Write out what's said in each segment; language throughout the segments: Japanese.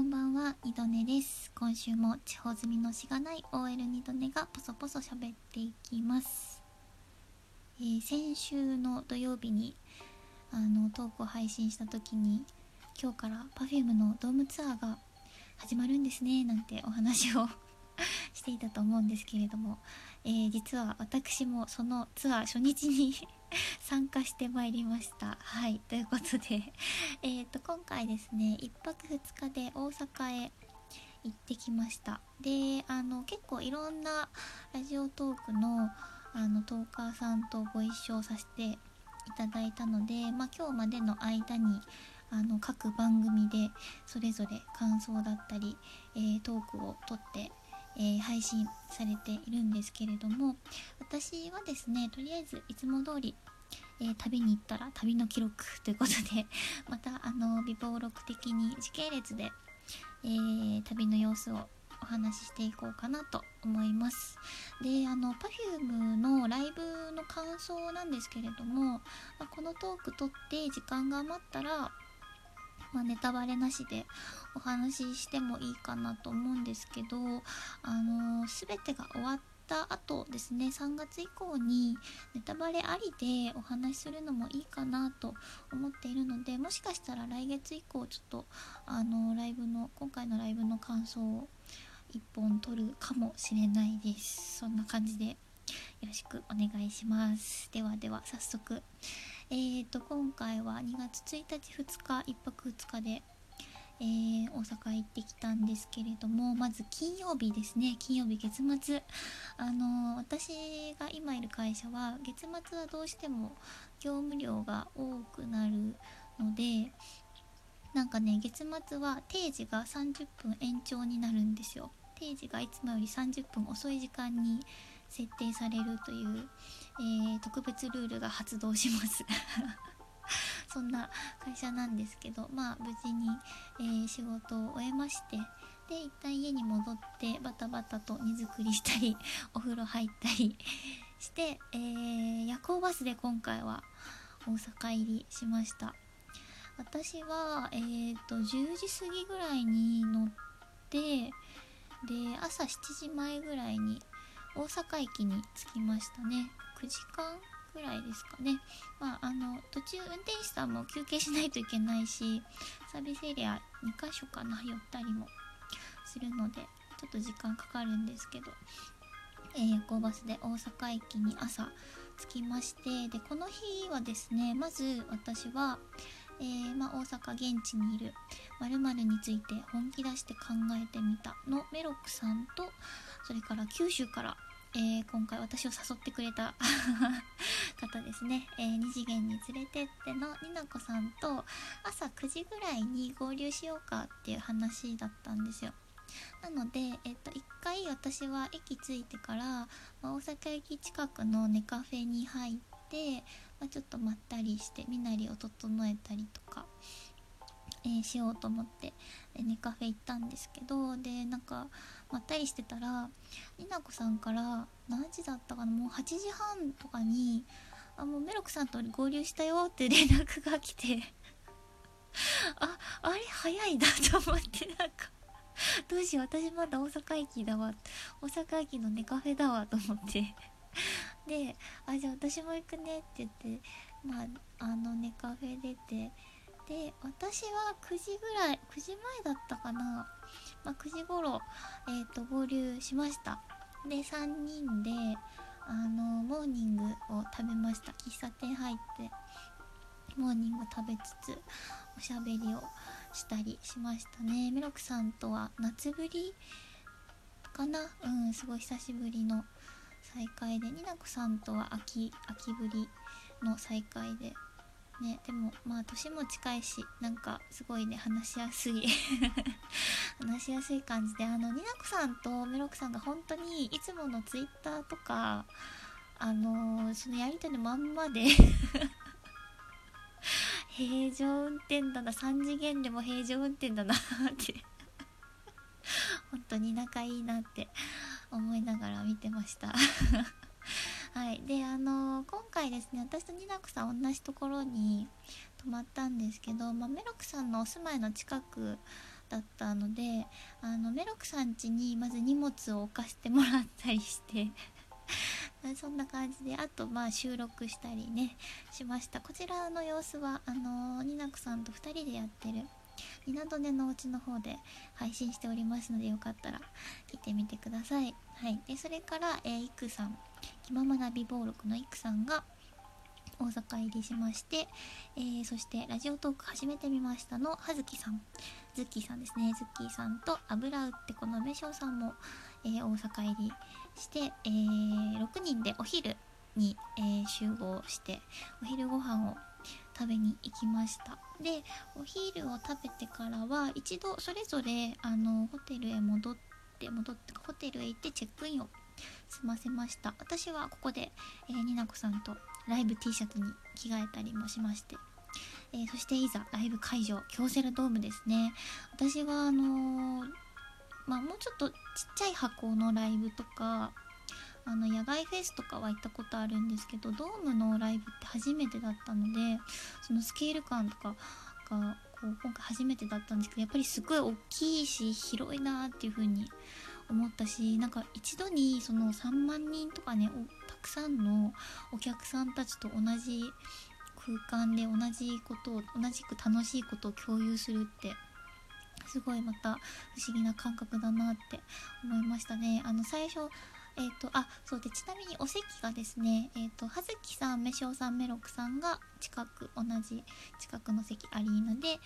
こんばんは、二度寝です。今週も地方住みのしがない OL 二度寝がポソポソ喋っていきます。先週の土曜日にトークを配信した時に、今日から Perfume のドームツアーが始まるんですねなんてお話をしていたと思うんですけれども、実は私もそのツアー初日に参加してまいりました。はい、ということで今回ですね、1泊2日で大阪へ行ってきました。で、結構いろんなラジオトークのトーカーさんとご一緒させていただいたので、今日までの間に各番組でそれぞれ感想だったり、トークを撮って、配信されているんですけれども、私はですね、とりあえずいつも通り、旅に行ったら旅の記録ということでまた微暴録的に時系列で、旅の様子をお話ししていこうかなと思います。で、Perfume のライブの感想なんですけれども、このトーク撮って時間が余ったらネタバレなしでお話ししてもいいかなと思うんですけど、全てが終わった後ですね、3月以降にネタバレありでお話しするのもいいかなと思っているので、もしかしたら来月以降ちょっと今回のライブの感想を1本撮るかもしれないです。そんな感じでよろしくお願いします。ではでは早速、今回は2月1日2日1泊2日で、大阪行ってきたんですけれども、まず金曜日ですね。金曜日月末、私が今いる会社は月末はどうしても業務量が多くなるので、なんかね、月末は定時が30分延長になるんですよ。定時がいつもより30分遅い時間に設定されるという、特別ルールが発動しますそんな会社なんですけど、無事に、仕事を終えまして、で一旦家に戻ってバタバタと荷造りしたりお風呂入ったりして、夜行バスで今回は大阪入りしました。私は、10時過ぎぐらいに乗って、で朝7時前ぐらいに大阪駅に着きましたね。9時間ぐらいですかね。途中運転手さんも休憩しないといけないし、サービスエリア2カ所かな寄ったりもするのでちょっと時間かかるんですけど、夜行バスで大阪駅に朝着きまして、でこの日はですね、まず私は大阪現地にいる〇〇について本気出して考えてみたのメロックさんと、それから九州から、今回私を誘ってくれた方ですね、二次元に連れてってのになこさんと朝9時ぐらいに合流しようかっていう話だったんですよ。なので、1回私は駅着いてから、大阪駅近くのネカフェに入ってで、ちょっとまったりして身なりを整えたりとか、しようと思ってネカフェ行ったんですけど、でなんかまったりしてたらになこさんから何時だったかな、もう8時半とかにもうメロクさんと合流したよって連絡が来てあれ早いなと思って、なんかどうしよう、私まだ大阪駅だわ、大阪駅のネカフェだわと思ってで、じゃあ私も行くねって言って、ネカフェ出て、で私は9時前だったかな、9時頃、合流しました。で3人でモーニングを食べました。喫茶店入ってモーニング食べつつおしゃべりをしたりしましたね。メロクさんとは夏ぶりかな、すごい久しぶりの再会で、になこさんとは秋ぶりの再会でね。でも年も近いし、なんかすごいね、話しやすい感じで、になこさんとメロクさんが本当にいつものツイッターとかそのやりとりのまんまで平常運転だな、3次元でも平常運転だなって本当に仲いいなって思いながら見てましたはい、で今回ですね、私とになこさん同じところに泊まったんですけど、メロクさんのお住まいの近くだったので、メロクさん家にまず荷物を置かせてもらったりしてそんな感じで、あとまあ収録したりねしました。こちらの様子はニナコさんと2人でやってるニナドネのお家の方で配信しておりますので、よかったら見てみてください。はい、でそれからイクさん、気ままな美貌録のイクさんが大阪入りしまして、そしてラジオトーク始めてみましたの葉月さん、ズッキーさんですね、ズッキーさんと油うってこの梅翔さんも、大阪入りして、6人でお昼に、集合してお昼ご飯を食べに行きました。でお昼を食べてからは一度それぞれホテルへ戻ってホテルへ行ってチェックインを済ませました。私はここで、になこさんとライブ T シャツに着替えたりもしまして、そしていざライブ会場京セラドームですね。私はまあもうちょっとちっちゃい箱のライブとか野外フェスとかは行ったことあるんですけど、ドームのライブって初めてだったので、そのスケール感とかがこう今回初めてだったんですけど、やっぱりすごい大きいし広いなっていう風に思ったし、なんか一度にその3万人とかね、たくさんのお客さんたちと同じ空間で同じことを同じく楽しいことを共有するってすごいまた不思議な感覚だなって思いましたね。最初そうで、ちなみにお席がですね、葉月さん、めしおさん、めろくさんが同じ近くの席アリーナで、い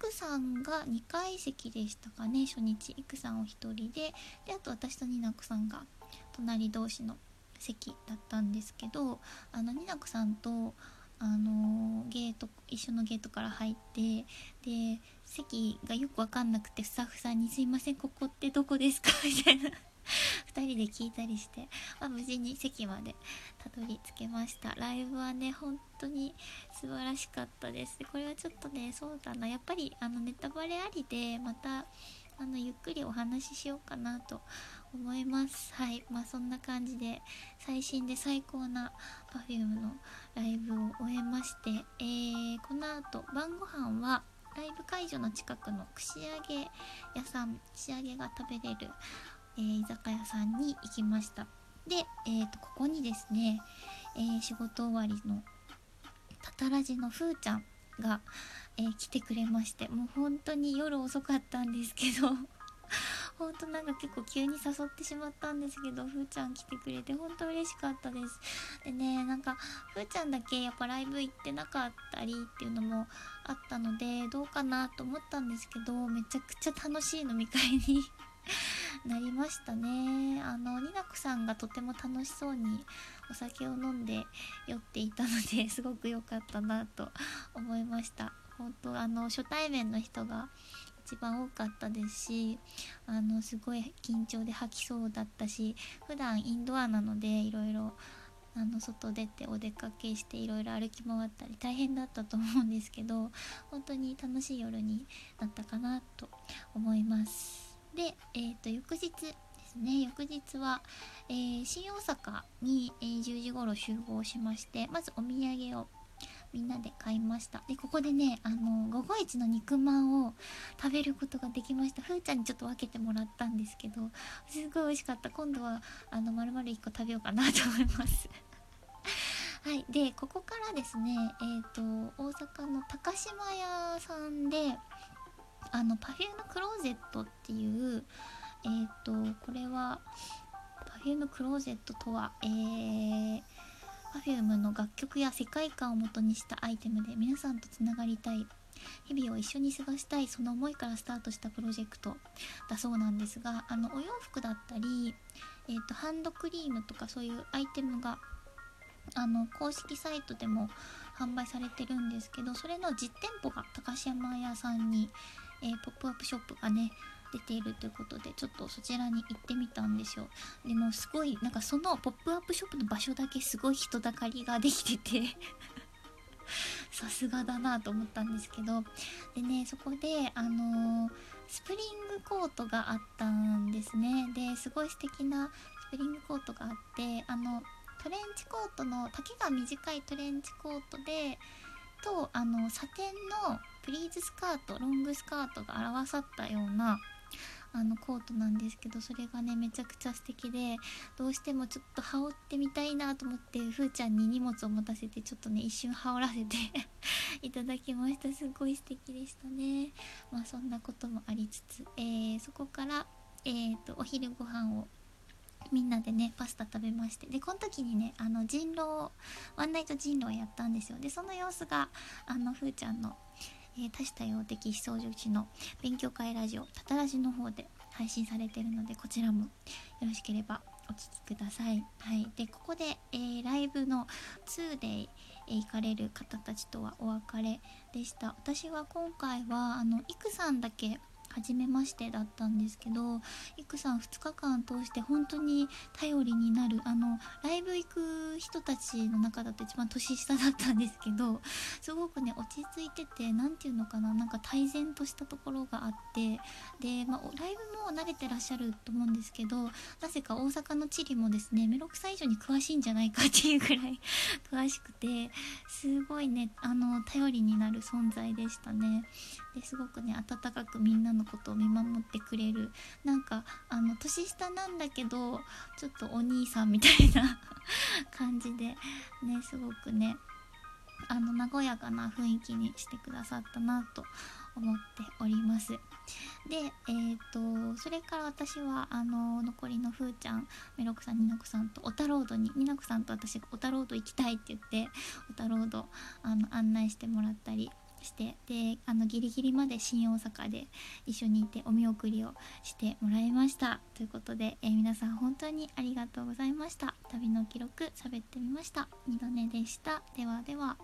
くさんが2階席でしたかね、初日いくさんお一人であと私とになこさんが隣同士の席だったんですけど、になこさんと一緒のゲートから入って、で席がよく分かんなくてスタッフさんに「すいません、ここってどこですか？」みたいな。2人で聞いたりして、まあ、無事に席までたどり着けました。ライブはね本当に素晴らしかったです。これはちょっとね、そうだな、やっぱりネタバレありでまたゆっくりお話ししようかなと思います。はい、まあそんな感じで最新で最高な Perfume のライブを終えまして、この後晩ご飯はライブ会場の近くの串揚げ屋さん、串揚げが食べれる居酒屋さんに行きました。で、ここにですね、仕事終わりのたたらじのふーちゃんが、来てくれまして、もう本当に夜遅かったんですけど本当なんか結構急に誘ってしまったんですけど、ふーちゃん来てくれて本当嬉しかったです。でね、なんかふーちゃんだけやっぱライブ行ってなかったりっていうのもあったので、どうかなと思ったんですけど、めちゃくちゃ楽しい飲み会になりましたね。になこさんがとても楽しそうにお酒を飲んで酔っていたので、すごく良かったなと思いました。本当初対面の人が一番多かったですし、すごい緊張で吐きそうだったし、普段インドアなのでいろいろ外出てお出かけしていろいろ歩き回ったり大変だったと思うんですけど、本当に楽しい夜になったかなと思います。で、翌日ですね、翌日は、新大阪に、10時ごろ集合しまして、まずお土産をみんなで買いました。でここでね午後一の肉まんを食べることができました。ふーちゃんにちょっと分けてもらったんですけど、すごい美味しかった。今度は丸々1個食べようかなと思いますはい、でここからですね、大阪の高島屋さんでPerfume クローゼットっていう、これは Perfume クローゼットとは、Perfume の楽曲や世界観を元にしたアイテムで、皆さんとつながりたい、日々を一緒に過ごしたい、その思いからスタートしたプロジェクトだそうなんですが、お洋服だったり、ハンドクリームとかそういうアイテムが公式サイトでも販売されてるんですけど、それの実店舗が高島屋さんに、ポップアップショップがね出ているということで、ちょっとそちらに行ってみたんですよ。でもすごいなんかそのポップアップショップの場所だけすごい人だかりができててさすがだなと思ったんですけど、でねそこでスプリングコートがあったんですね。ですごい素敵なスプリングコートがあって、トレンチコートの丈が短いトレンチコートでとサテンのプリーズスカート、ロングスカートが合わさったようなコートなんですけど、それがねめちゃくちゃ素敵で、どうしてもちょっと羽織ってみたいなと思ってふーちゃんに荷物を持たせてちょっとね一瞬羽織らせていただきました。すごい素敵でしたね。まあそんなこともありつつ、そこからお昼ご飯をみんなでねパスタ食べまして、でこの時にね人狼ワンナイト人狼やったんですよ。でその様子がふーちゃんの多種多様的思想女子の勉強会ラジオたたらじの方で配信されているので、こちらもよろしければお聴きください。はい、でここで、ライブの2で行かれる方たちとはお別れでした。私は今回はイクさんだけ初めましてだったんですけど、イクさん2日間通して本当に頼りになる、ライブ行く人たちの中だと一番年下だったんですけど、すごくね落ち着いてて、なんていうのかな、なんか泰然としたところがあって、で、まあ、ライブも慣れてらっしゃると思うんですけど、なぜか大阪の地理もですねメロクサ以上に詳しいんじゃないかっていうくらい詳しくて、すごいね頼りになる存在でしたね。ですごくね温かくみんなのことを見守ってくれる、なんか年下なんだけどちょっとお兄さんみたいな感じでね、すごくね和やかな雰囲気にしてくださったなと思っております。でそれから私は残りのふーちゃん、メロクさん、ニナコさんとオタロードに、ニナコさんと私がオタロード行きたいって言ってオタロード案内してもらったりして、でギリギリまで新大阪で一緒にいてお見送りをしてもらいましたということで、皆さん本当にありがとうございました。旅の記録喋ってみました。二度寝でした。ではでは。